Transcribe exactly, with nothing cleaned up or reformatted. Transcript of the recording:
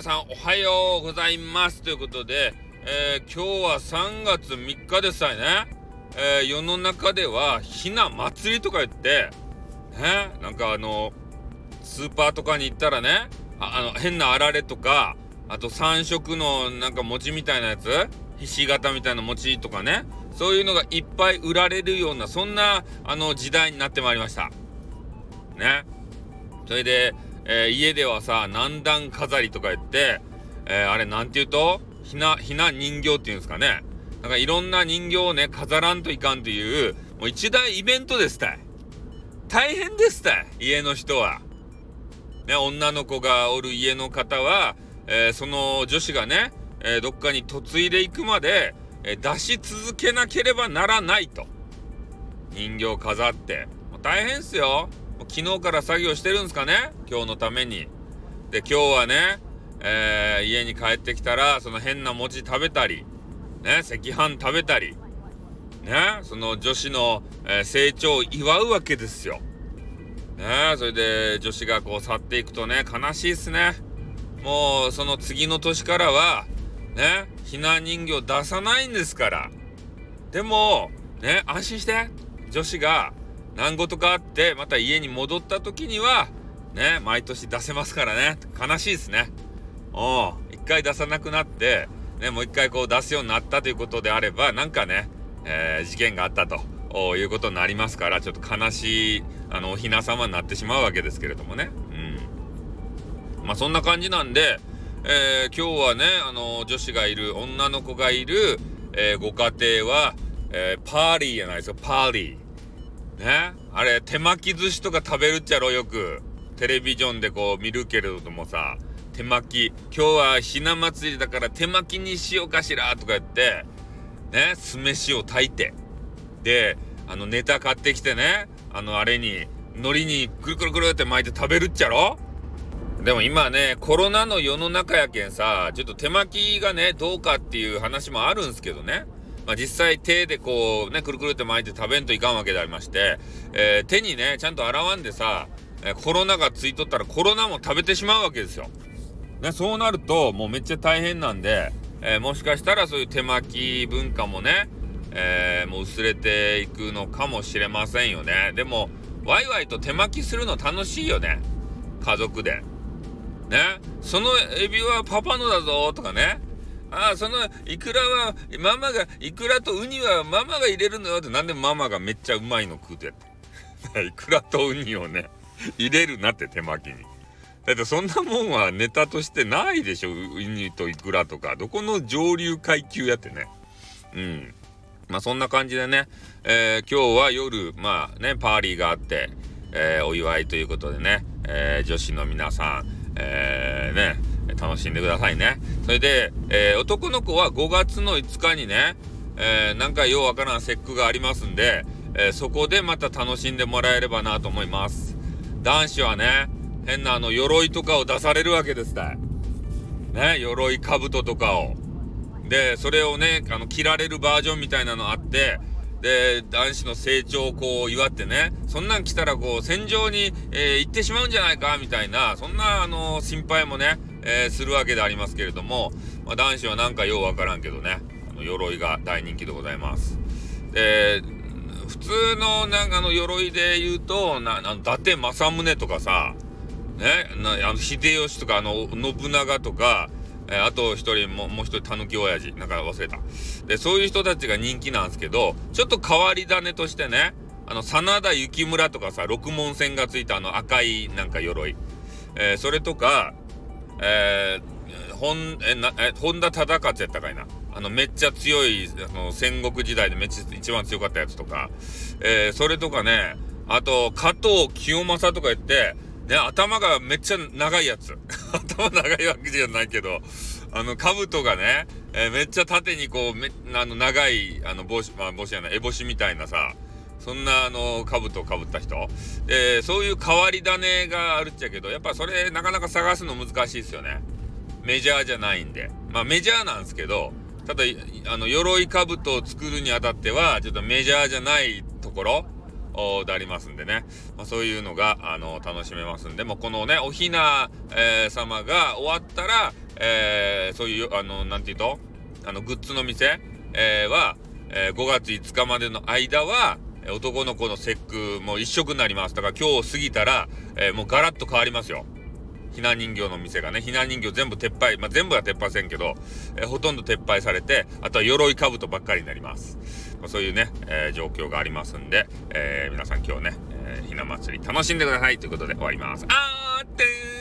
皆さんおはようございますということで、えー、今日はさんがつみっかですさえね、えー、世の中ではひな祭りとか言ってね、なんかあのスーパーとかに行ったらね、あ, あの変なあられとか、あと三色のなんか餅みたいなやつ、ひし形みたいな餅とかね、そういうのがいっぱい売られるような、そんなあの時代になってまいりましたね。それで、えー、家ではさ、南段飾りとか言って、えー、あれなんていうとひな、ひな人形っていうんですかね、なんかいろんな人形をね飾らんといかんという、もう一大イベントですたい。大変ですたい、家の人はね、女の子がおる家の方は、えー、その女子がね、えー、どっかに嫁いでいくまで、えー、出し続けなければならないと。人形飾ってもう大変っすよ。もう昨日から作業してるんですかね、今日のために。で今日はね、えー、家に帰ってきたらその変な餅食べたりね、赤飯食べたりね、その女子の、えー、成長を祝うわけですよね。それで女子がこう去っていくとね、悲しいっすね。もうその次の年からはね、ひな人形出さないんですから。でもね、安心して、女子が何事かあってまた家に戻った時にはね、毎年出せますからね。悲しいっすね。おう、一回出さなくなって、ね、もう一回こう出すようになったということであれば、なんかね、えー、事件があったということになりますから、ちょっと悲しいあのおひな様になってしまうわけですけれどもね、うん、まあそんな感じなんで、えー、今日はね、あの女子がいる、女の子がいる、えー、ご家庭は、えー、パーリーじゃないですか、パーリーね、あれ手巻き寿司とか食べるっちゃろ、よくテレビジョンでこう見るけれどもさ、手巻き、今日はひな祭りだから手巻きにしようかしらとか言ってね、酢飯を炊いて、であのネタ買ってきてね、あのあれに海苔にくるくるくるって巻いて食べるっちゃろ。でも今ね、コロナの世の中やけんさ、ちょっと手巻きがねどうかっていう話もあるんですけどね、まあ、実際手でこうねくるくるって巻いて食べんといかんわけでありまして、えー、手にねちゃんと洗わんでさ、コロナがついとったらコロナも食べてしまうわけですよ、ね、そうなるともうめっちゃ大変なんで、えー、もしかしたらそういう手巻き文化もね、えー、もう薄れていくのかもしれませんよね。でもワイワイと手巻きするの楽しいよね、家族でね。そのエビはパパのだぞとかね、ああそのイクラはママが、イクラとウニはママが入れるのよって、なんでママがめっちゃうまいの食うてやってイクラとウニをね入れるなって手巻きに。だってそんなもんはネタとしてないでしょ、ウニとイクラとか。どこの上流階級やってね、うん、まあそんな感じでね、えー、今日は夜まあねパーリーがあって、えー、お祝いということでね、えー、女子の皆さん、えー、ね楽しんでくださいね。それで、えー、男の子はごがつのいつかにね、えー、なんかようわからん節句がありますんで、えー、そこでまた楽しんでもらえればなと思います。男子はね変なあの鎧とかを出されるわけですね、ね、鎧兜とかを。でそれをねあの着られるバージョンみたいなのあって、で男子の成長をこう祝ってね、そんなん着たらこう戦場に、えー、行ってしまうんじゃないかみたいな、そんなあの心配もね、えー、するわけでありますけれども、まあ、男子はなんかようわからんけどね、あの鎧が大人気でございます。で普通のなんかあの鎧で言うとな、あの伊達政宗とかさ、ね、あの秀吉とか、あの信長とか、えー、あと一人ももう一人たぬき親父なんか忘れた。でそういう人たちが人気なんですけど、ちょっと変わり種としてね、あの真田幸村とかさ、六文銭がついたあの赤いなんか鎧、えー、それとか、えー、本えなえ本田忠勝やったかいな、あのめっちゃ強いあの戦国時代でめっちゃ一番強かったやつとか、えー、それとかね、あと加藤清正とか言ってね、頭がめっちゃ長いやつ頭長いわけじゃないけど、あの兜がね、えー、めっちゃ縦にこうめあの長いあの帽子、まあ、帽子じゃない、え帽子みたいなさ、そんなあの兜をかぶった人、えー、そういう変わり種があるっちゃけど、やっぱそれなかなか探すの難しいですよね。メジャーじゃないんで、まあメジャーなんですけど、ただあの鎧兜を作るにあたってはちょっとメジャーじゃないところ、でありますんでね、まあ、そういうのがあの楽しめますんで、もうこのねおひな、えー、様が終わったら、えー、そういうあのなんていうとあのグッズの店、えー、は、えー、ごがついつかまでの間は男の子の節句も一色になります。だから今日過ぎたら、えー、もうガラッと変わりますよ。ひな人形の店がね、ひな人形全部撤廃、まあ、全部は撤廃せんけど、えー、ほとんど撤廃されて、あとは鎧兜ばっかりになります。まあ、そういうね、えー、状況がありますんで、えー、皆さん今日ね、えー、ひな祭り楽しんでくださいということで終わります。あーってー。